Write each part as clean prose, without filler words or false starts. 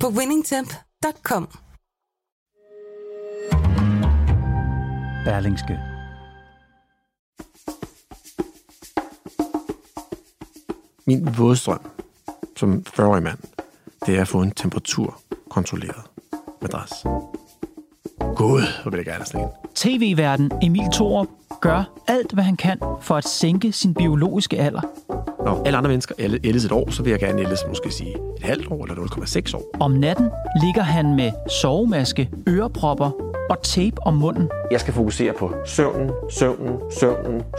på winningtemp.com. Berlingske. Min vådstrøm som 40-årig mand, det er at få en temperaturkontrolleret madras. Gud, hvor vil jeg gerne sådan en. TV-verden Emil Thorup gør alt, hvad han kan for at sænke sin biologiske alder. Når alle andre mennesker ældes et år, så vil jeg gerne ældes måske sige et halvt år eller 0,6 år. Om natten ligger han med sovemaske, ørepropper og tape om munden. Jeg skal fokusere på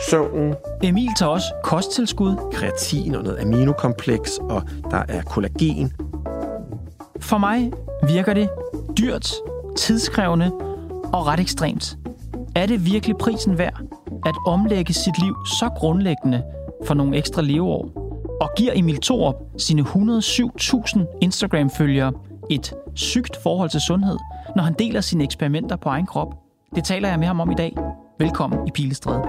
søvnen. Emil tager også kosttilskud. Kreatin og noget aminokompleks, og der er kollagen. For mig virker det dyrt, tidskrævende og ret ekstremt. Er det virkelig prisen værd at omlægge sit liv så grundlæggende for nogle ekstra leveår? Og giver Emil Thorup sine 107.000 Instagram-følgere et sygt forhold til sundhed, når han deler sine eksperimenter på egen krop? Det taler jeg med ham om i dag. Velkommen i Pilestræde.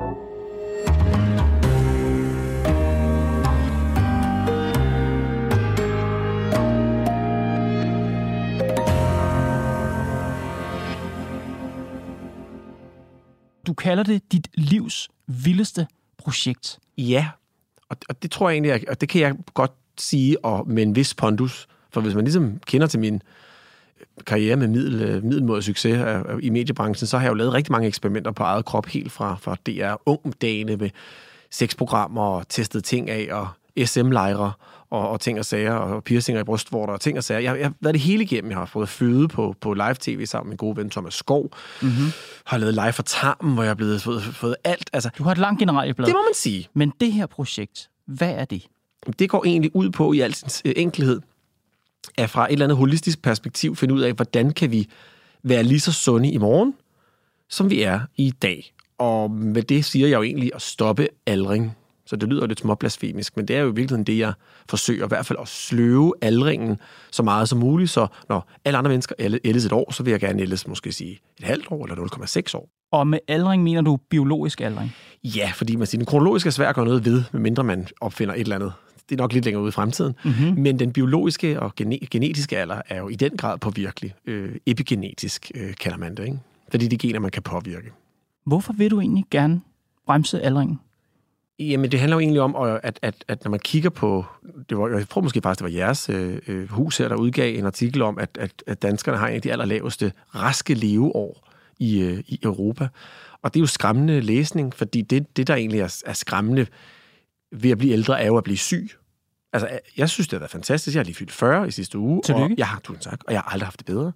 Du kalder det dit livs vildeste projekt. Ja, og det tror jeg egentlig, og det kan jeg godt sige, og med en vis pondus. For hvis man ligesom kender til min karriere med middelmådig succes i mediebranchen, så har jeg jo lavet rigtig mange eksperimenter på eget krop, helt fra DR Ungdagene med sexprogrammer og testet ting af, og SM-lejre og ting og sager, og piercinger i brystvorter og ting og sager. Jeg har været det hele igennem. Jeg har fået føde på live-tv sammen med min gode ven Thomas Skov. Mm-hmm. Har lavet live for tarmen, hvor jeg er blevet fået alt. Altså, du har et langt generalieblad. Det må man sige. Men det her projekt, hvad er det? Det går egentlig ud på i al sin enkelhed, at fra et eller andet holistisk perspektiv finde ud af, hvordan kan vi være lige så sunde i morgen, som vi er i dag. Og med det siger jeg jo egentlig at stoppe aldring. Så det lyder lidt småblasfemisk, men det er jo i virkeligheden det, jeg forsøger, i hvert fald at sløve aldringen så meget som muligt, så når alle andre mennesker ældes et år, så vil jeg gerne ældes måske sige et halvt år eller 0,6 år. Og med aldring mener du biologisk aldring? Ja, fordi man siger, den kronologiske er svær at gøre noget ved, medmindre man opfinder et eller andet. Det er nok lidt længere ude i fremtiden. Mm-hmm. Men den biologiske og genetiske alder er jo i den grad påvirkelig. Epigenetisk kalder man det, ikke? Fordi det er gener, man kan påvirke. Hvorfor vil du egentlig gerne bremse aldringen? Jamen, det handler jo egentlig om, at når man kigger på... jeg tror måske faktisk, det var jeres hus her, der udgav en artikel om, at danskerne har en af de allerlaveste raske leveår i Europa. Og det er jo skræmmende læsning, fordi det der egentlig er skræmmende ved at blive ældre, er jo at blive syg. Altså, jeg synes, det har været fantastisk. Jeg har lige fyldt 40 i sidste uge. Tillykke. Og jeg har aldrig haft det bedre.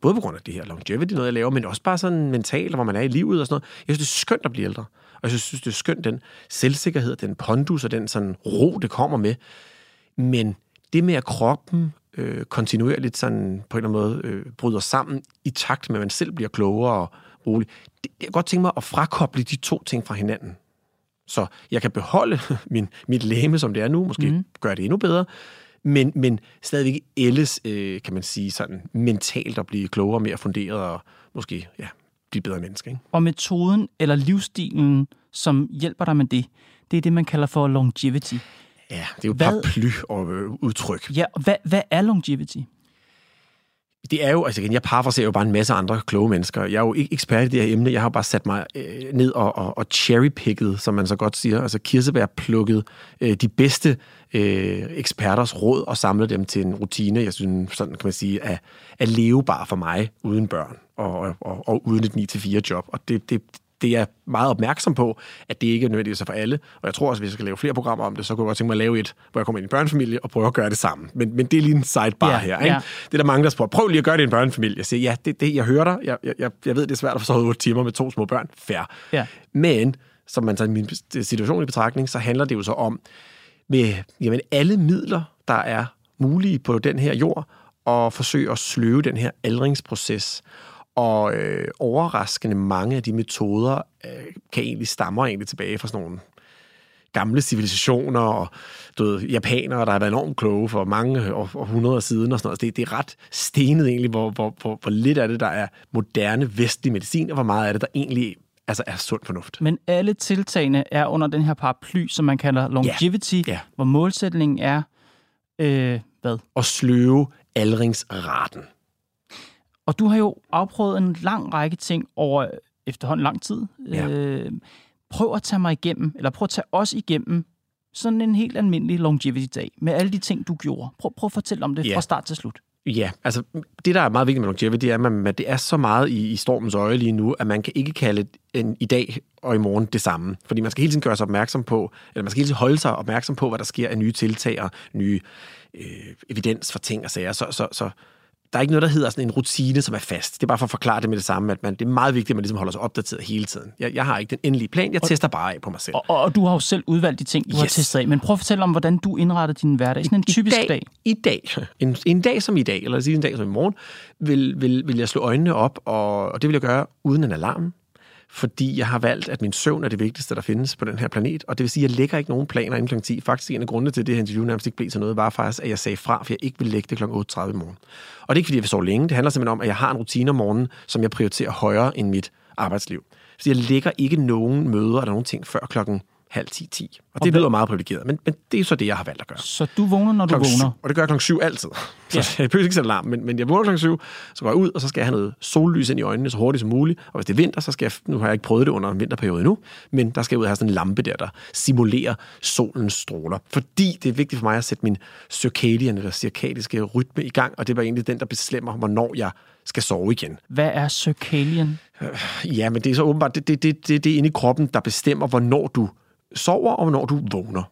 Både på grund af det her longevity, noget jeg laver, men også bare sådan mentalt, hvor man er i livet og sådan noget. Jeg synes, det er skønt at blive ældre. Og jeg synes, det er skønt, den selvsikkerhed, den pondus og den sådan ro, det kommer med. Men det med, at kroppen kontinuerligt sådan, på en eller anden måde bryder sammen i takt med, at man selv bliver klogere og rolig. Jeg kan godt tænke mig at frakoble de to ting fra hinanden. Så jeg kan beholde mit læme, som det er nu, måske gøre det endnu bedre, men stadigvæk ældes, kan man sige, sådan mentalt at blive klogere, mere funderet og måske blive bedre menneske. Ikke? Og metoden eller livsstilen, som hjælper dig med det, det er det, man kalder for longevity. Ja, det er jo paraply og udtryk. Ja, og hvad er longevity? Det er jo, altså igen, jeg parafraserer jo bare en masse andre kloge mennesker. Jeg er jo ikke ekspert i det her emne. Jeg har bare sat mig ned og cherrypicket, som man så godt siger. Altså kirsebærplukket de bedste eksperters råd og samlet dem til en rutine, jeg synes, sådan kan man sige, er levebar for mig uden børn og uden et 9-4 job. Og det er jeg meget opmærksom på, at det ikke er nødvendigvis for alle. Og jeg tror også, at hvis jeg skal lave flere programmer om det, så kunne jeg godt tænke mig at lave et, hvor jeg kommer ind i en børnefamilie og prøver at gøre det sammen. Men det er lige en sidebar her. Ikke? Yeah. Det er der mange, der spørger, prøv lige at gøre det i en børnefamilie. Jeg siger, jeg hører dig. Jeg ved, det er svært at forstå 8 timer med 2 små børn. Fair. Yeah. Men, som man tager min situation i betragtning, så handler det jo så om, med alle midler, der er mulige på den her jord, og forsøge at sløve den her aldringsproces. Og overraskende mange af de metoder kan egentlig stammer tilbage fra sådan nogle gamle civilisationer og japanere, der har været enormt kloge for mange århundreder siden og sådan noget. Det er ret stenet egentlig, hvor lidt af det, der er moderne vestlig medicin, og hvor meget af det, der egentlig altså er sund fornuft. Men alle tiltagene er under den her paraply, som man kalder longevity, hvor målsætningen er hvad? At sløve aldringsraten. Og du har jo afprøvet en lang række ting over efterhånden lang tid. Ja. Prøv at tage mig igennem, eller prøv at tage os igennem, sådan en helt almindelig longevity-dag, med alle de ting, du gjorde. Prøv at fortælle om det fra start til slut. Ja, altså det, der er meget vigtigt med longevity, det er, at det er så meget i stormens øje lige nu, at man kan ikke kalde i dag og i morgen det samme. Fordi man skal hele tiden gøre sig opmærksom på, eller man skal hele tiden holde sig opmærksom på, hvad der sker af nye tiltag og nye evidens for ting og sager. Så der er ikke noget, der hedder sådan en rutine, som er fast. Det er bare for at forklare det med det samme, at det er meget vigtigt, at man ligesom holder sig opdateret hele tiden. Jeg har ikke den endelige plan, jeg tester bare af på mig selv. Og du har jo selv udvalgt de ting, du har testet af, men prøv at fortælle om, hvordan du indretter din hverdag. Sådan en typisk dag. En dag som i dag, eller en dag som i morgen, vil jeg slå øjnene op, og det vil jeg gøre uden en alarm. Fordi jeg har valgt, at min søvn er det vigtigste, der findes på den her planet. Og det vil sige, at jeg lægger ikke nogen planer inden kl. 10. Faktisk en af grundene til, det her interview nærmest ikke blev til noget, var faktisk, at jeg sagde fra, for jeg ikke vil lægge det kl. 8:30 i morgen. Og det er ikke, fordi jeg vil sove længe. Det handler simpelthen om, at jeg har en rutine om morgenen, som jeg prioriterer højere end mit arbejdsliv. Så jeg lægger ikke nogen møder eller nogen ting før klokken 9:30-10. Og det lyder meget privilegeret, men det er så det, jeg har valgt at gøre. Så du vågner, når klokken du vågner? 7, og det gør jeg klokken 7 altid. Så jeg behøver ikke sætte alarm, men jeg vågner klokken 7, så går jeg ud, og så skal jeg have noget sollys ind i øjnene så hurtigt som muligt. Og hvis det er vinter, så skal jeg... Nu har jeg ikke prøvet det under en vinterperiode endnu, men der skal jeg ud og have sådan en lampe der simulerer solens stråler. Fordi det er vigtigt for mig at sætte min cirkadian eller cirkadiske rytme i gang, og det var egentlig den, der bestemmer, hvornår jeg skal sove igen. Hvad er cirkadian? Ja, men det er så åbenbart, det er inde i kroppen, der bestemmer, hvornår du sover, og når du vågner.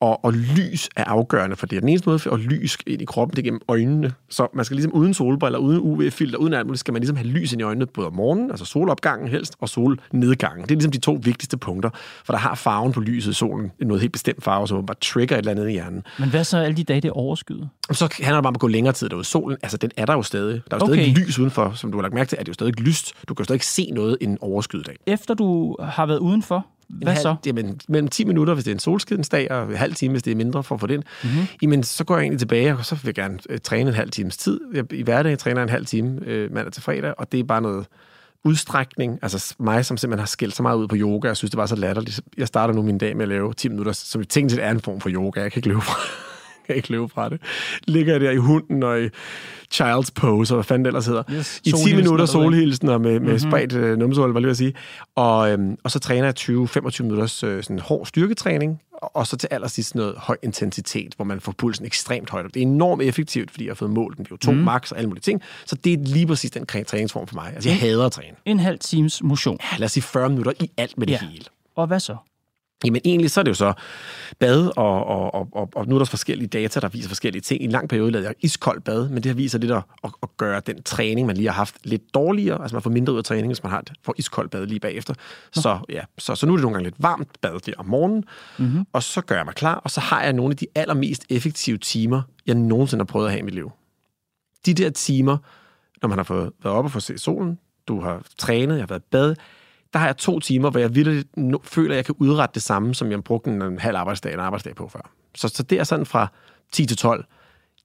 Og lys er afgørende for det. Den eneste måde at lys ind i kroppen, det er gennem øjnene. Så man skal ligesom uden solbriller, uden UV-filter, uden alt muligt, skal man ligesom have lys ind i øjnene både om morgenen, altså solopgangen helst, og solnedgangen. Det er ligesom de to vigtigste punkter, for der har farven på lyset, solen, noget helt bestemt farve, som bare trigger et eller andet i hjernen. Men hvad så alle de dage, det overskyder? Så handler det bare om at gå længere tid derude. Solen, altså den er der jo stadig. Der er jo stadig lys udenfor, som du har lagt mærke til, er det jo stadig lyst. Du kan jo stadig ikke se noget en overskyet dag. Efter du har været udenfor, hvad så? Jamen, mellem 10 minutter, hvis det er en solskinsdag, og en halv time, hvis det er mindre for at få det ind. Jamen, så går jeg egentlig tilbage, og så vil jeg gerne træne en halv times tid. I hverdagen træner jeg en halv time mandag til fredag, og det er bare noget udstrækning. Altså mig, som simpelthen har skældt så meget ud på yoga, jeg synes, det var så latterligt. Jeg starter nu min dag med at lave 10 minutter, som tænkt set er en form for yoga. Jeg kan ikke løbe fra det. Ligger jeg der i hunden og i child's pose, og hvad fanden det ellers hedder. Yes, I 10 minutter solhilsen og med spredt numsehul, var lige at sige. Og så træner jeg 20-25 minutters sådan hård styrketræning, og så til allersidst sådan noget høj intensitet, hvor man får pulsen ekstremt højt op. Det er enormt effektivt, fordi jeg har fået målt den VO2 max og alle mulige ting, så det er lige præcis den træningsform for mig. Altså jeg hader at træne. En halv times motion. Ja, lad os sige 40 minutter i alt med det hele. Og hvad så? Jamen egentlig så er det jo så bad, og nu er der forskellige data, der viser forskellige ting. I en lang periode lavede jeg iskoldt bad, men det her viser lidt at gøre den træning, man lige har haft, lidt dårligere. Altså man får mindre ud af træningen, hvis man får iskoldt bad lige bagefter. Så nu er det nogle gange lidt varmt bad der om morgenen, og så gør jeg mig klar, og så har jeg nogle af de allermest effektive timer, jeg nogensinde har prøvet at have i mit liv. De der timer, når man har fået været oppe og fået set solen, du har trænet, jeg har været bad, der har jeg 2 timer, hvor jeg virkelig føler, at jeg kan udrette det samme, som jeg brugte en halv arbejdsdag på før. Så det er sådan fra 10 til 12,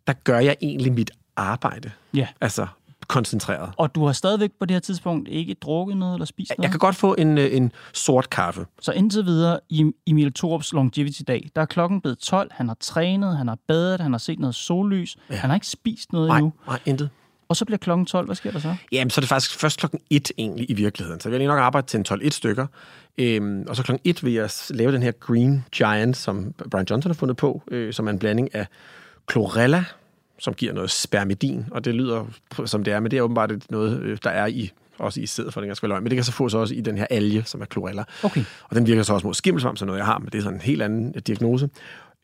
der gør jeg egentlig mit arbejde. Ja. Altså koncentreret. Og du har stadigvæk på det her tidspunkt ikke drukket noget eller spist noget? Jeg kan godt få en sort kaffe. Så indtil videre i Emil Thorups longevity-dag, der er klokken blevet 12, han har trænet, han har badet, han har set noget sollys, han har ikke spist noget endnu. Nej, intet. Og så bliver klokken 12. Hvad sker der så? Jamen, så er det faktisk først klokken 1 egentlig i virkeligheden. Så jeg vil nok arbejde til en 12-1 stykker. Og så klokken 1 vil jeg lave den her Green Giant, som Brian Johnson har fundet på, som er en blanding af chlorella, som giver noget spermidin. Og det lyder som det er, men det er åbenbart noget, der er også i sædet for den ganske løgn. Men det kan så fås også i den her alge, som er chlorella. Okay. Og den virker så også mod skimmelsvamp, så noget jeg har, men det er sådan en helt anden diagnose.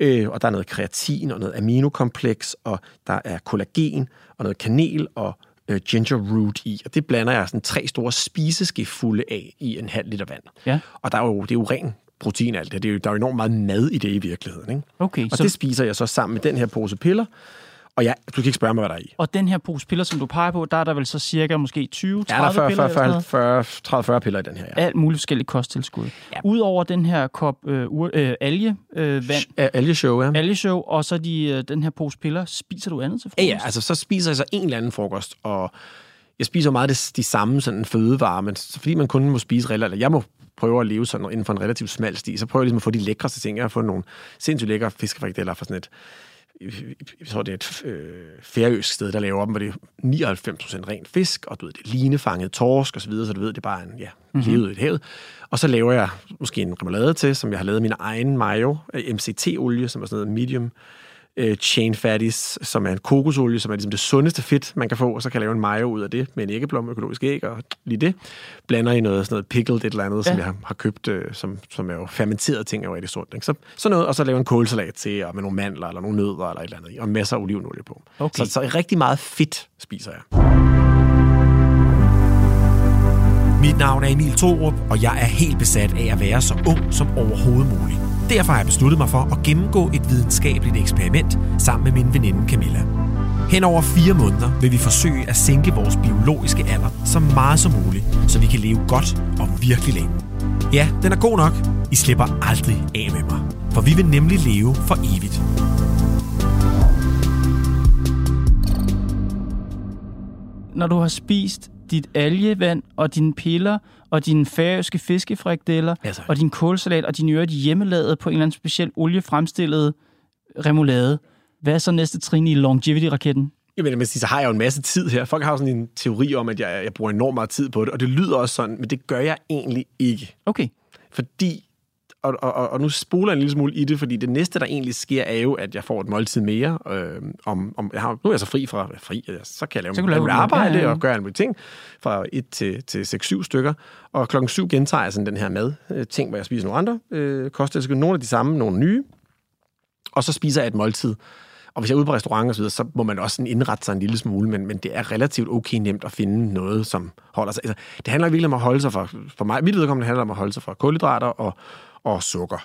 Og der er noget kreatin og noget aminokompleks, og der er kollagen og noget kanel og ginger root i. Og det blander jeg sådan 3 store spiseskefulde af i en halv liter vand. Ja. Og det er jo ren protein alt det. Der er jo enormt meget mad i det i virkeligheden. Ikke? Okay, og så det spiser jeg så sammen med den her pose piller. Og ja, du kan ikke spørge mig, hvad der er i. Og den her pose piller, som du peger på, der er der vel så cirka måske 20-30 piller, 30-40 piller i den her, ja. Alt muligt forskellige kosttilskud. Ja. Udover den her kop algevand. Algeshow, ja. Algeshow, og så den her pose piller. Spiser du andet til frokost? Ja, altså så spiser jeg så en eller anden frokost, og jeg spiser meget de samme sådan fødevarer, men fordi man kun må spise relativt, eller jeg må prøve at leve sådan inden for en relativt smal sti, så prøver jeg ligesom at få de lækreste ting. Jeg har fået nogle sindssygt lækre fiskefrikadeller fra sådan et, jeg tror, det er et færøsk sted, der laver dem, hvor det er 99% ren fisk, og du ved, det er linefanget torsk osv., så du ved, det er bare en, ja, levet i et havet. Og så laver jeg måske en remoulade til, som jeg har lavet min egen mayo, MCT-olie, som er sådan noget medium chain fatties, som er en kokosolie, som er ligesom det sundeste fedt, man kan få, og så kan lave en mayo ud af det med en æggeblom, økologisk æg og lige det. Blander i noget sådan noget pickled et eller andet, ja, som jeg har købt, som er jo fermenterede ting, er jo rigtig sundt. Ikke? Så sådan noget, og så lave en kålsalat til, og med nogle mandler, eller nogle nødder, eller et eller andet i, og masser af olivenolie på. Okay. Så rigtig meget fedt spiser jeg. Mit navn er Emil Thorup, og jeg er helt besat af at være så ung som overhovedet muligt. Derfor har jeg besluttet mig for at gennemgå et videnskabeligt eksperiment sammen med min veninde Camilla. Hen over 4 måneder vil vi forsøge at sænke vores biologiske alder så meget som muligt, så vi kan leve godt og virkelig længe. Ja, den er god nok. I slipper aldrig af med mig, for vi vil nemlig leve for evigt. Når du har spist dit algevand og dine piller og dine færøske fiskefrikadeller, ja, og din kålsalat og din hjemmelavede på en eller anden speciel oliefremstillet remoulade. Hvad er så næste trin i longevity-raketten? Jamen, så har jeg jo en masse tid her. Folk har jo sådan en teori om, at jeg bruger enormt meget tid på det, og det lyder også sådan, men det gør jeg egentlig ikke. Okay. Fordi, og nu spoler jeg en lille smule i det, fordi det næste, der egentlig sker, er jo, at jeg får et måltid mere. Nu er jeg så fri, så kan jeg lave arbejde, ja. Og gøre en ting fra 1 til 6-7 stykker. Og 7:00 gentager jeg sådan den her mad, ting, hvor jeg spiser nogle andre kosttilskud. Nogle af de samme, nogle nye. Og så spiser jeg et måltid. Og hvis jeg er ude på restaurant og så videre, så må man også indrette sig en lille smule, men det er relativt okay nemt at finde noget, som holder sig. Altså, det handler virkelig om at holde sig for mig. Mit vedkommende handler om at holde sig fra kulhydrater og sukker,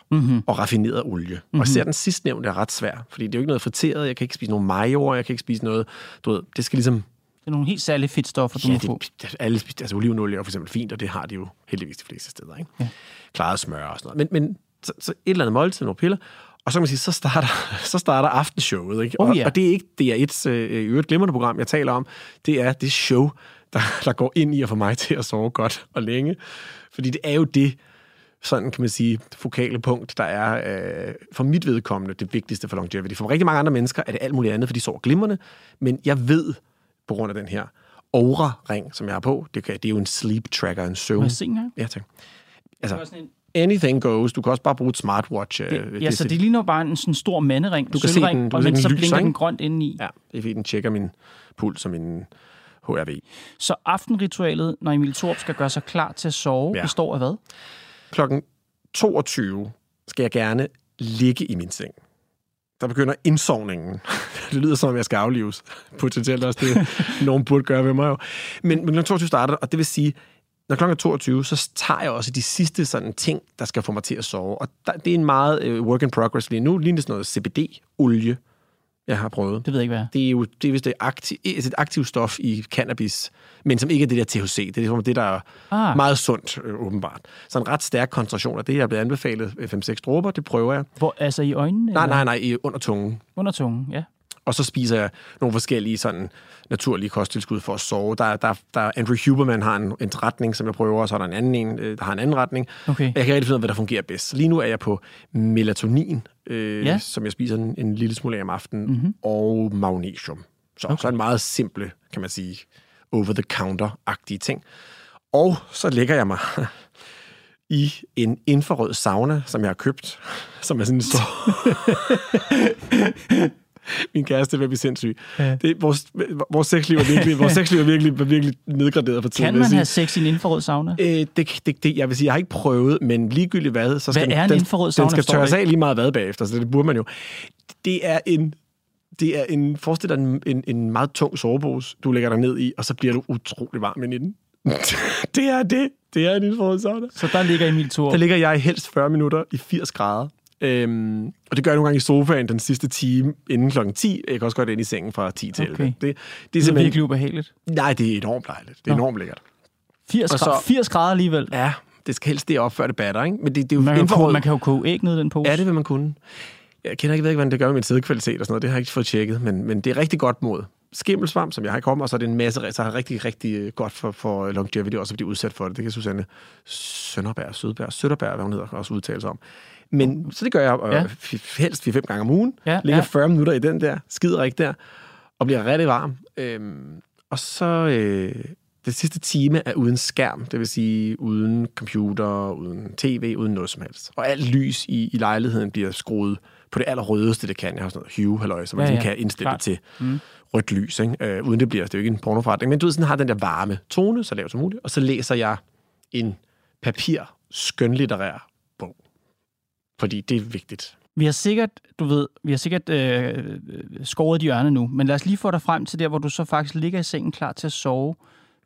og raffineret olie. Og især den sidstnævnte er ret svær, fordi det er jo ikke noget friteret, jeg kan ikke spise nogen majoer, jeg kan ikke spise noget, du ved, det skal ligesom... Det er nogle helt særlige fedtstoffer, du må få. Altså olivenolie er for eksempel fint, og det har de jo heldigvis de fleste steder, ikke? Ja. Klaret smør og sådan noget. Men så et eller andet måltid, nogle piller, og så kan man sige, så starter aftenshowet, ikke? Oh, yeah. Og det er ikke DR1's glimrende program, jeg taler om, det er det show, der går ind i at få mig til at sove godt og længe, fordi det er jo det, sådan kan man sige, fokale punkt, der er for mit vedkommende det vigtigste for longevity. For rigtig mange andre mennesker er det alt muligt andet, for de sover glimrende, men jeg ved, på grund af den her Aura Ring, som jeg har på, det er jo en sleep tracker, en søvn. Må jeg se den her? Ja, tak. Altså, anything goes. Du kan også bare bruge et smartwatch. Så det ligner bare en sådan stor mandering, du kan se den, og så blinker den grønt indeni. Ja, det er fordi den tjekker min puls og min HRV. Så aftenritualet, når Emil Thorup skal gøre sig klar til at sove, består af hvad? 22:00 skal jeg gerne ligge i min seng. Der begynder indsovningen. Det lyder som om, jeg skal aflives. Potentielt også det, nogen burde gøre ved mig jo. Men 22 starter, og det vil sige, når 22, så tager jeg også de sidste sådan ting, der skal få mig til at sove. Og det er en meget work in progress lige nu. Ligner sådan noget CBD-olje, jeg har prøvet. Det ved jeg ikke, hvad. Det er jo vist et aktivt stof i cannabis, men som ikke er det der THC. Det er det, der er meget sundt, åbenbart. Så en ret stærk koncentration af det, jeg blev anbefalet 5-6 dråber, det prøver jeg. Hvor, altså i øjnene? Nej, under tungen. Under tungen, ja. Og så spiser jeg nogle forskellige sådan naturlige kosttilskud for at sove. Der Andrew Huberman har en retning, som jeg prøver, og så er der en anden en, der har en anden retning. Okay. Jeg kan rigtig finde ud af, hvad der fungerer bedst. Lige nu er jeg på melatonin, som jeg spiser en lille smule af om aftenen, og magnesium. Så en meget simple, kan man sige, over-the-counter-agtige ting. Og så lægger jeg mig i en infrarød sauna, som jeg har købt, som er sådan en stor... Min kæreste vil blive sindssyg. Ja. Vores sexliv er virkelig nedgraderet for tiden. Kan man have sex i en infrarød sauna? Jeg vil sige, jeg har ikke prøvet, men ligegyldigt hvad, så skal hvad den infrarød sauna, den skal tørres af lige meget hvad bagefter, så det burde man jo. Det er en forestil dig en meget tung sovepose, du lægger dig ned i, og så bliver du utrolig varm inden. Det er en infrarød sauna. Så der ligger Emil Thorup. Der ligger jeg helst 40 minutter i 80 grader. Og det gør jeg nogle gange i sofaen den sidste time inden klokken 10. Jeg kan også godt ind i sengen fra 10 til 11. Det er simpelthen virkelig ubehageligt. Nej, det er enormt dejligt. Det er enormt lækkert. 80 grader alligevel. Ja, det skal helst det op, før det batter, ikke? Men det er jo man kan jo koge æg ned i den pose. Ja, det vil man kunne. Jeg kender ikke, hvordan det gør med min sædkvalitet og sådan noget. Det har jeg ikke fået tjekket, men det er rigtig godt mod skimmelsvamp, som jeg har kommet, og så er det en masse, så er det rigtig, rigtig godt for longevity, også fordi de er udsat for det. Det kan Susanne Søtterberg, hvad hun hedder, også udtale sig om. Men så det gør jeg helst 4-5 gange om ugen. Ja, ligger 40 minutter i den der, skider ikke der, og bliver rigtig varm. Og så det sidste time er uden skærm, det vil sige uden computer, uden tv, uden noget som helst. Og alt lys i lejligheden bliver skruet på det allerrødeste, det kan. Jeg har sådan noget hue-halløj, som man kan indstille det til rødt lys, ikke? Uden det bliver, det er jo ikke en pornoforretning. Men du ved, sådan har den der varme tone, så lavt som muligt, og så læser jeg en papirskønlitterær bog. Fordi det er vigtigt. Vi har sikkert skåret de hjørne nu, men lad os lige få dig frem til der, hvor du så faktisk ligger i sengen klar til at sove.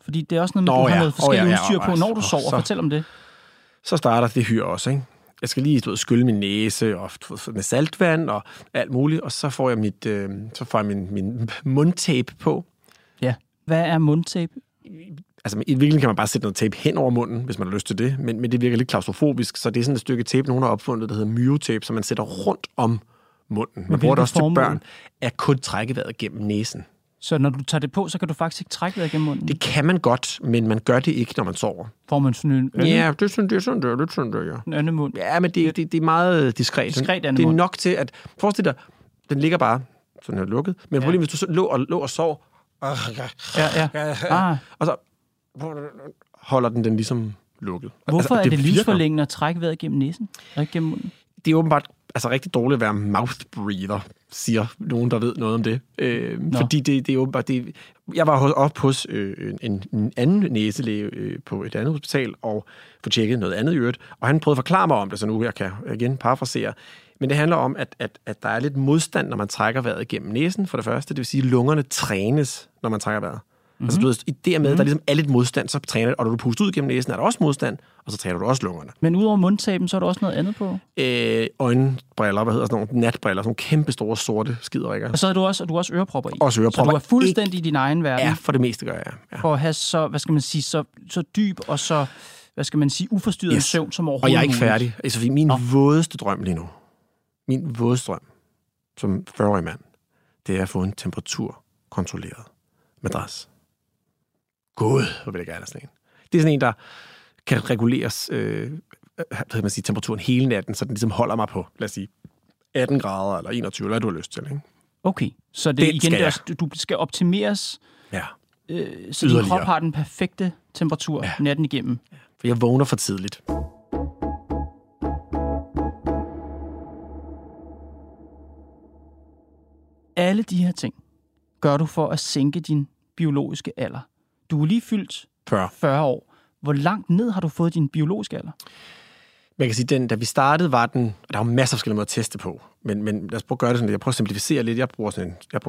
Fordi det er også noget, du har noget forskellige udstyr på, når du sover. Fortæl om det. Så starter det hyr også, ikke? Jeg skal lige skylle min næse og med saltvand og alt muligt, og så får jeg min mundtape på. Ja. Hvad er mundtape? Altså, i virkeligheden kan man bare sætte noget tape hen over munden, hvis man har lyst til det, men det virker lidt klaustrofobisk, så det er sådan et stykke tape, nogen har opfundet, der hedder Myotape, som man sætter rundt om munden. Man bruger det også til børn, at kun trække vejret gennem næsen. Så når du tager det på, så kan du faktisk ikke trække vejret gennem munden? Det kan man godt, men man gør det ikke, når man sover. Får man sådan en ønne? Ja, det er sådan der, lidt sådan der, ja. En ønnemund? Ja, men det er meget diskret. Diskret ønnemund. Det er nok til, at forestil dig, den ligger bare sådan her lukket, men problemet, hvis du så lå og sov, og så holder den ligesom lukket. Hvorfor altså, er det livsforlængende at trække vejret gennem næsen? Ikke gennem munden? Det er åbenbart rigtig dårligt at være mouth breather, siger nogen, der ved noget om det. Fordi det er åbenbart... Jeg var oppe hos en anden næselæge på et andet hospital, og få tjekket noget andet i øvrigt, og han prøvede at forklare mig om det, så nu jeg kan igen parafrasere. Men det handler om, at der er lidt modstand, når man trækker vejret gennem næsen, for det første. Det vil sige, at lungerne trænes, når man trækker vejret. Mm-hmm. Altså, du ved, i dermed, der ligesom er lidt modstand, så træner det, og når du puster ud gennem næsen, er der også modstand, og så træner du også lungerne. Men udover mundtapen, så er der også noget andet på? Øjenbriller, hvad hedder sådan nogle natbriller, sådan nogle kæmpe store sorte skiderikker. Og så er du også ørepropper i? Også ørepropper. Så du er fuldstændig i din egen verden? Ja, for det meste gør jeg, ja. For at have så, hvad skal man sige, så dyb og så, hvad skal man sige, uforstyrret søvn som overhovedet. Og jeg er ikke færdig. Altså, min vådeste drøm lige nu, min vådeste drøm som 40-årig mand, det er at få en temperaturkontrolleret madras. God, hvor vil jeg gerne have sådan en. Det er sådan en, der kan reguleres temperaturen hele natten, så den ligesom holder mig på, lad os sige, 18 grader eller 21, eller hvad du har lyst til. Ikke? Okay, så det er igen, du skal optimeres, så din krop har den perfekte temperatur natten igennem. Ja. For jeg vågner for tidligt. Alle de her ting gør du for at sænke din biologiske alder. Du er lige fyldt 40 år. Hvor langt ned har du fået din biologiske alder? Man kan sige, den, da vi startede, var den... Der var masser af forskellige måder at teste på. Men lad os prøve at gøre det sådan lidt. Jeg prøver at simplificere lidt. Jeg brugte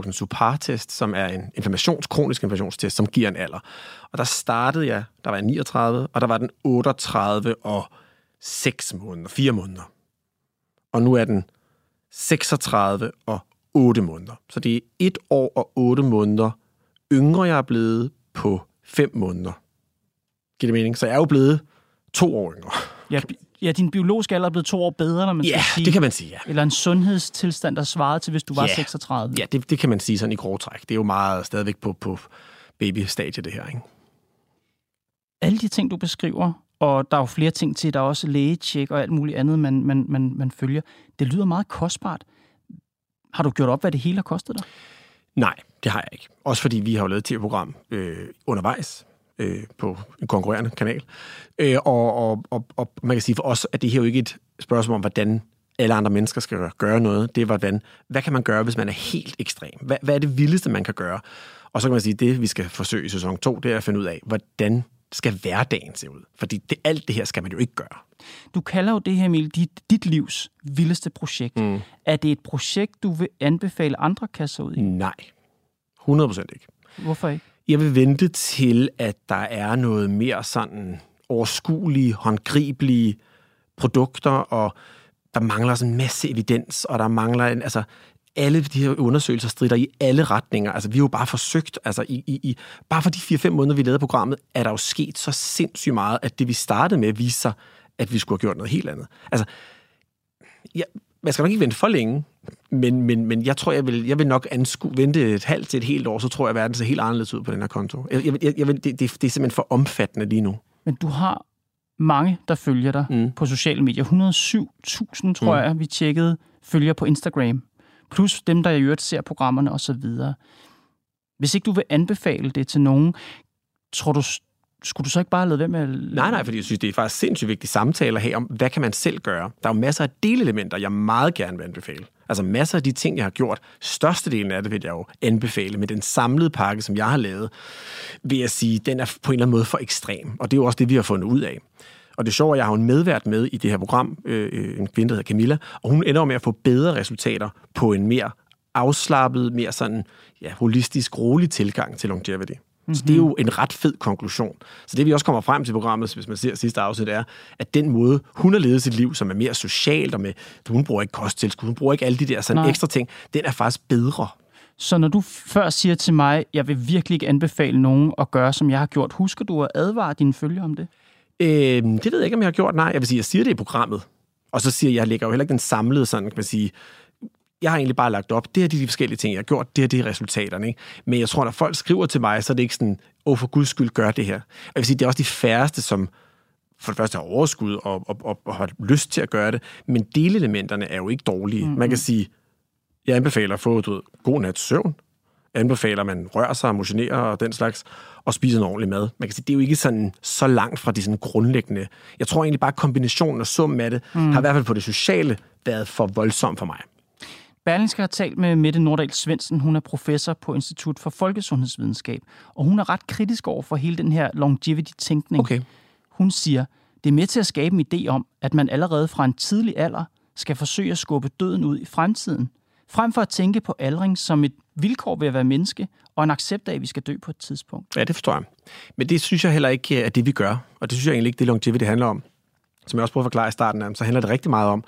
en SUPAR-test, som er en kronisk inflammationstest, som giver en alder. Og der startede jeg... Der var jeg 39, og der var den 38 og 6 måneder, 4 måneder. Og nu er den 36 og 8 måneder. Så det er 1 år og 8 måneder yngre, jeg er blevet på 5 måneder. Giver det mening? Så jeg er jo blevet 2 år yngre. Ja, din biologiske alder er blevet 2 år bedre, når man skal sige. Ja, det kan man sige, ja. Eller en sundhedstilstand, der svarede til, hvis du var 36. Ja, det kan man sige sådan i grove træk. Det er jo meget stadigvæk på baby-stadiet, det her, ikke? Alle de ting, du beskriver, og der er jo flere ting til, der er også lægetjek og alt muligt andet, man følger. Det lyder meget kostbart. Har du gjort op, hvad det hele har kostet dig? Nej, det har jeg ikke. Også fordi vi har jo lavet et tv-program undervejs på en konkurrerende kanal. Og man kan sige for os, at det her jo ikke er et spørgsmål om, hvordan alle andre mennesker skal gøre noget. Det er, hvad kan man gøre, hvis man er helt ekstrem? Hvad er det vildeste, man kan gøre? Og så kan man sige, at det, vi skal forsøge i sæson 2, det er at finde ud af, hvordan skal hverdagen se ud? Fordi alt det her skal man jo ikke gøre. Du kalder jo det her, Emil, dit livs vildeste projekt. Mm. Er det et projekt, du vil anbefale andre kasser ud i? Nej, 100% ikke. Hvorfor ikke? Jeg vil vente til, at der er noget mere sådan overskuelige, håndgribelige produkter og der mangler også en masse evidens, og der mangler en, altså alle de her undersøgelser strider i alle retninger. Altså, vi har jo bare forsøgt, altså bare for de 4-5 måneder, vi lavede programmet, er der jo sket så sindssygt meget, at det, vi startede med, viste sig, at vi skulle have gjort noget helt andet. Altså, ja, man skal nok ikke vente for længe, men jeg tror, jeg vil nok vente et halvt til et helt år, så tror jeg, at verden ser helt anderledes ud på den her konto. Det er simpelthen for omfattende lige nu. Men du har mange, der følger dig på sociale medier. 107.000, tror jeg, vi tjekkede, følger på Instagram. Plus dem, der i øvrigt ser programmerne osv. Hvis ikke du vil anbefale det til nogen, tror du, skulle du så ikke bare lade være med at... Nej, fordi jeg synes, det er faktisk sindssygt vigtige samtaler her om, hvad kan man selv gøre? Der er jo masser af delelementer, jeg meget gerne vil anbefale. Altså masser af de ting, jeg har gjort. Størstedelen af det vil jeg jo anbefale, med den samlede pakke, som jeg har lavet, vil jeg sige, den er på en eller anden måde for ekstrem. Og det er jo også det, vi har fundet ud af. Og det sjove er, at jeg har en medvært med i det her program, en kvinde, der hedder Camilla, og hun ender med at få bedre resultater på en mere afslappet, mere sådan, ja, holistisk, rolig tilgang til longevity. Mm-hmm. Så det er jo en ret fed konklusion. Så det, vi også kommer frem til programmet, hvis man ser sidste afsnit, er, at den måde, hun har levet sit liv, som er mere socialt, og med, hun bruger ikke kosttilskud, hun bruger ikke alle de der sådan ekstra ting, den er faktisk bedre. Så når du før siger til mig, jeg vil virkelig ikke anbefale nogen at gøre, som jeg har gjort, husker du at advare dine følgere om det? Det ved jeg ikke, om jeg har gjort. Nej, jeg vil sige, jeg siger det i programmet. Og så siger jeg, jeg lægger jo heller ikke den samlede, sådan kan man sige, jeg har egentlig bare lagt op, det er de forskellige ting, jeg har gjort, det er resultaterne. Ikke? Men jeg tror, når folk skriver til mig, så er det ikke sådan, for guds skyld, gør det her. Jeg vil sige, det er også de færreste, som for det første har overskud og har lyst til at gøre det, men delelementerne er jo ikke dårlige. Mm-hmm. Man kan sige, jeg anbefaler at få god nats søvn, anbefaler, at man rører sig, motionerer og den slags, og spiser en ordentlig mad. Man kan sige, det er jo ikke sådan, så langt fra det sådan grundlæggende. Jeg tror egentlig bare, kombinationen og summen af det har i hvert fald på det sociale været for voldsomt for mig. Berlingske har talt med Mette Nordahl-Svendsen. Hun er professor på Institut for Folkesundhedsvidenskab, og hun er ret kritisk over for hele den her longevity-tænkning. Okay. Hun siger, det er med til at skabe en idé om, at man allerede fra en tidlig alder skal forsøge at skubbe døden ud i fremtiden, frem for at tænke på aldring som et vilkår ved at være menneske, og en accept af, at vi skal dø på et tidspunkt. Ja, det forstår jeg. Men det synes jeg heller ikke er det, vi gør. Og det synes jeg egentlig ikke, det longevity handler om. Som jeg også prøvede at forklare i starten af, så handler det rigtig meget om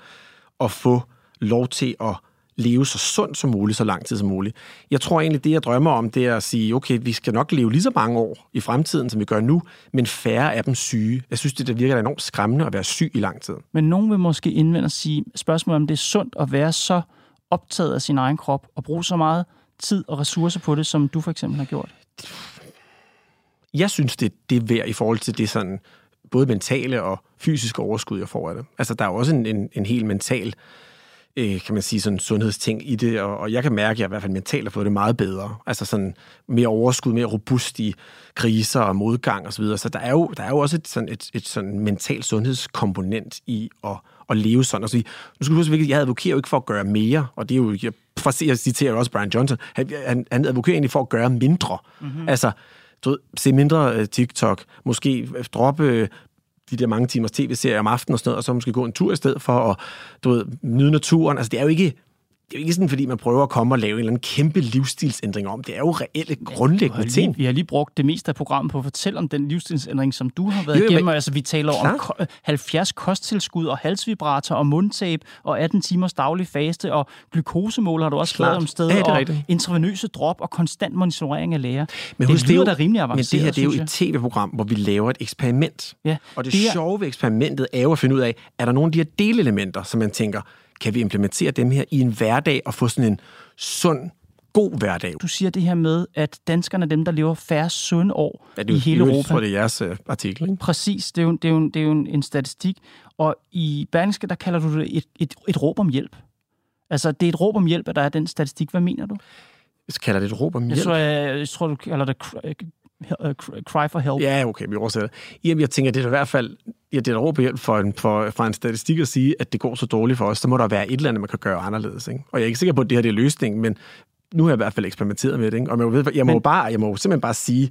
at få lov til at leve så sundt som muligt, så lang tid som muligt. Jeg tror egentlig, det jeg drømmer om, det er at sige, okay, vi skal nok leve lige så mange år i fremtiden, som vi gør nu, men færre af dem syge. Jeg synes, det virker enormt skræmmende at være syg i lang tid. Men nogen vil måske indvende og sige, spørgsmålet om det er sundt at være så optaget af sin egen krop og bruge så meget tid og ressourcer på det, som du for eksempel har gjort? Jeg synes, det er værd i forhold til det sådan, både mentale og fysiske overskud, jeg får af det. Altså, der er jo også en helt mental, kan man sige, sådan sundhedsting i det, og jeg kan mærke, at jeg i hvert fald mentalt har fået det meget bedre. Altså sådan mere overskud, mere robust i kriser og modgang osv. Så der er jo også et sådan mental sundhedskomponent i at leve sådan. Altså, nu skal du huske, at jeg advokerer jo ikke for at gøre mere, og det er jo, jeg citerer jo også Brian Johnson, han advokerer egentlig for at gøre mindre. Mm-hmm. Altså, se mindre TikTok, måske droppe de der mange timers tv-serier om aftenen og sådan noget, og så måske gå en tur i stedet for at nyde naturen. Altså, det er jo ikke sådan, fordi man prøver at komme og lave en eller anden kæmpe livsstilsændring om. Det er jo reelle grundlæggende ting. Vi har lige brugt det meste af programmet på at fortælle om den livsstilsændring, som du har været igennem. Altså, vi taler om 70 kosttilskud og halsvibrator og mundtape og 18 timers daglig faste og glukosemål har du også skrevet om stedet. Ja, og intravenøse drop og konstant monitorering af læger. Men det lyder da rimelig avanceret. Men det her, det er jo et tv-program, hvor vi laver et eksperiment. Ja, og det sjove ved eksperimentet er jo at finde ud af, er der nogle af de her delelementer, som man tænker, kan vi implementere dem her i en hverdag og få sådan en sund, god hverdag? Du siger det her med, at danskerne er dem, der lever færre sunde år i hele Europa. Jeg tror, det er jeres artikel, ikke? Præcis, det er jo en statistik. Og i Berlingske, der kalder du det et råb om hjælp. Altså, det er et råb om hjælp, at der er den statistik. Hvad mener du? Jeg kalder det et råb om hjælp? Jeg tror, du kalder det cry for help. Ja, okay, vi oversætter. Jamen, jeg tænker, det er i hvert fald, det er råb hjælp fra en statistik at sige, at det går så dårligt for os, så må der være et eller andet, man kan gøre anderledes. Ikke? Og jeg er ikke sikker på, at det her det er løsningen, men nu har jeg i hvert fald eksperimenteret med det. Ikke? Og jeg må simpelthen bare sige,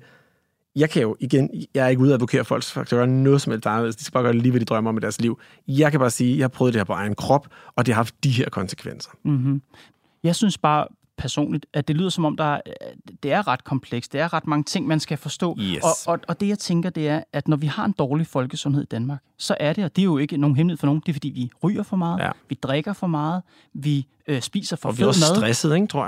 jeg er ikke ude at advokere folk, for at gøre noget som helst anderledes. De skal bare gøre det lige, hvad de drømmer om i deres liv. Jeg kan bare sige, at jeg har prøvet det her på egen krop, og det har haft de her konsekvenser. Mm-hmm. Jeg synes bare, personligt, at det lyder som om, det er ret komplekst. Det er ret mange ting, man skal forstå. Yes. Og det, jeg tænker, det er, at når vi har en dårlig folkesundhed i Danmark, så er det, og det er jo ikke nogen hemmelighed for nogen, det er, fordi vi ryger for meget, vi drikker for meget, vi spiser for fed mad. Og vi er også stresset, ikke, tror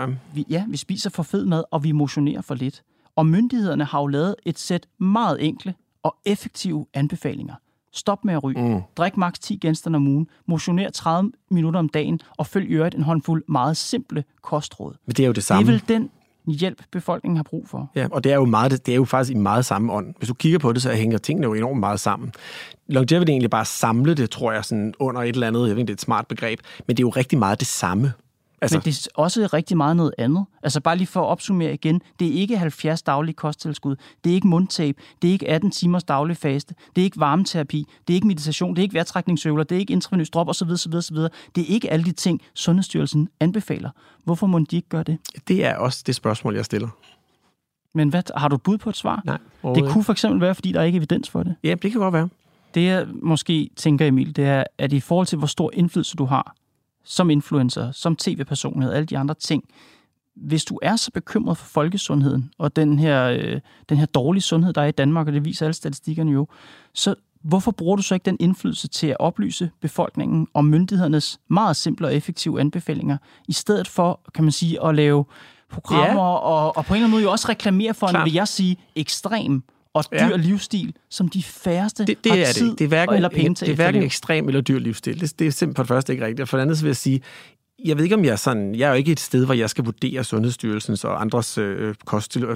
jeg? Vi spiser for fed mad, og vi motionerer for lidt. Og myndighederne har jo lavet et sæt meget enkle og effektive anbefalinger. Stop med at ryge. Drik maks 10 genstande om ugen. Motioner 30 minutter om dagen. Og følg i øvrigt en håndfuld meget simple kostråd. Men det er jo det samme. Det er vel den hjælp, befolkningen har brug for. Ja, og det er jo, det er jo faktisk i meget samme ånd. Hvis du kigger på det, så hænger tingene jo enormt meget sammen. Longevity egentlig bare samle det, tror jeg, sådan under et eller andet. Jeg ved ikke, det er et smart begreb. Men det er jo rigtig meget det samme. Altså. Men det er også rigtig meget noget andet. Altså bare lige for at opsummere igen, det er ikke 70 daglige kosttilskud, det er ikke mundtape, det er ikke 18 timers daglig faste, det er ikke varmeterapi, det er ikke meditation, det er ikke vejrtrækningsøvler, det er ikke intravenøs drop osv. osv. Det er ikke alle de ting, Sundhedsstyrelsen anbefaler. Hvorfor må de ikke gøre det? Det er også det spørgsmål, jeg stiller. Men hvad, har du et bud på et svar? Nej. Det kunne for eksempel være, fordi der ikke er evidens for det. Ja, det kan godt være. Det jeg måske tænker, Emil, det er, at i forhold til, hvor stor indflydelse du har, som influencer, som tv-personlighed, alle de andre ting. Hvis du er så bekymret for folkesundheden, og den her dårlige sundhed, der er i Danmark, og det viser alle statistikkerne jo, så hvorfor bruger du så ikke den indflydelse til at oplyse befolkningen om myndighedernes meget simple og effektive anbefalinger, i stedet for, kan man sige, at lave programmer, og på en eller anden måde jo også reklamere for en, vil jeg sige, ekstrem og dyr livsstil, som de færreste har tid det. Det er hverken, eller penge til. Det er hverken ekstrem eller dyr livsstil. Det er simpelthen for det første ikke rigtigt. Og for det andet vil jeg sige, jeg ved ikke, om jeg er sådan... Jeg er jo ikke et sted, hvor jeg skal vurdere Sundhedsstyrelsens og andres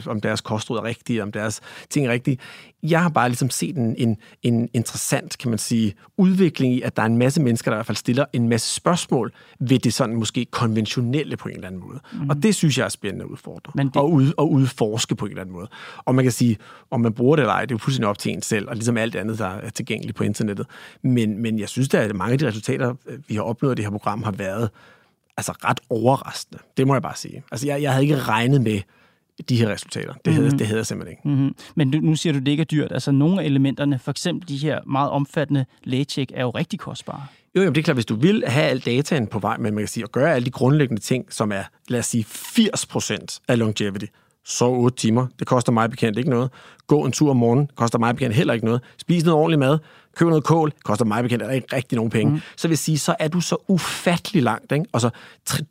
om deres kostråd er rigtige, om deres ting er rigtige. Jeg har bare ligesom set en interessant, kan man sige, udvikling i, at der er en masse mennesker, der i hvert fald stiller en masse spørgsmål ved det sådan måske konventionelle på en eller anden måde. Og det synes jeg er spændende at udfordre. Men det... og udforske på en eller anden måde. Og man kan sige, om man bruger det eller ej, det er jo pludselig op til en selv, og ligesom alt andet, der er tilgængeligt på internettet. Men jeg synes, at mange af de resultater, vi har opnået i det her program, har været altså ret overraskende. Det må jeg bare sige. Altså, jeg havde ikke regnet med de her resultater. Det havde jeg simpelthen ikke. Men nu siger du, det ikke er dyrt. Altså, nogle af elementerne, for eksempel de her meget omfattende lægecheck, er jo rigtig kostbare. Jo, det er klart, hvis du vil have al dataen på vej, men man kan sige, at gøre alle de grundlæggende ting, som er, lad os sige, 80% af longevity, så 8 timer, det koster mig bekendt ikke noget. Gå en tur om morgenen, koster mig bekendt heller ikke noget. Spis noget ordentlig mad, køb noget kål, koster mig bekendt heller ikke rigtig nogen penge. Så vil jeg sige, så er du så ufattelig langt, ikke? Og så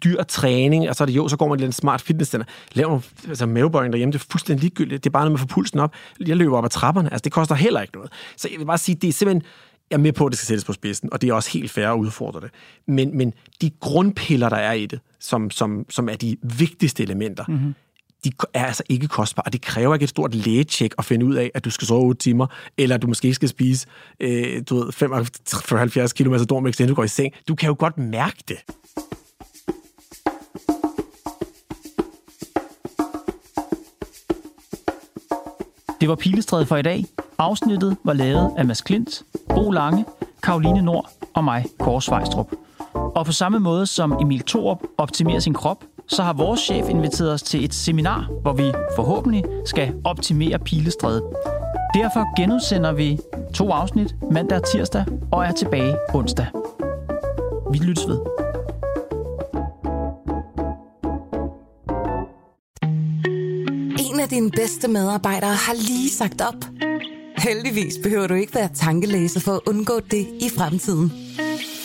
dyr træning, og så er det jo, så går man til en smart fitnesscenter. Lav nogle mavebøjninger derhjemme, det er fuldstændig ligegyldigt. Det er bare noget med at få pulsen op. Jeg løber op ad trapperne, altså det koster heller ikke noget. Så jeg vil bare sige, det er simpelthen, jeg er med på, at det skal sættes på spidsen, og det er også helt fair at udfordre det. Men de grundpiller, der er i det, som er de vigtigste elementer, de er altså ikke kostbare, og det kræver ikke et stort lægecheck at finde ud af, at du skal sove 8 timer, eller du måske skal spise 75 km dormix, inden du går i seng. Du kan jo godt mærke det. Det var Pilestræde for i dag. Afsnittet var lavet af Mads Klint, Bo Lange, Caroline Nord og mig, Kaare Svejstrup. Og på samme måde som Emil Thorup optimerer sin krop, så har vores chef inviteret os til et seminar, hvor vi forhåbentlig skal optimere Pilestræde. Derfor genudsender vi 2 afsnit mandag og tirsdag og er tilbage onsdag. Vi lyttes ved. En af dine bedste medarbejdere har lige sagt op. Heldigvis behøver du ikke være tankelæser for at undgå det i fremtiden.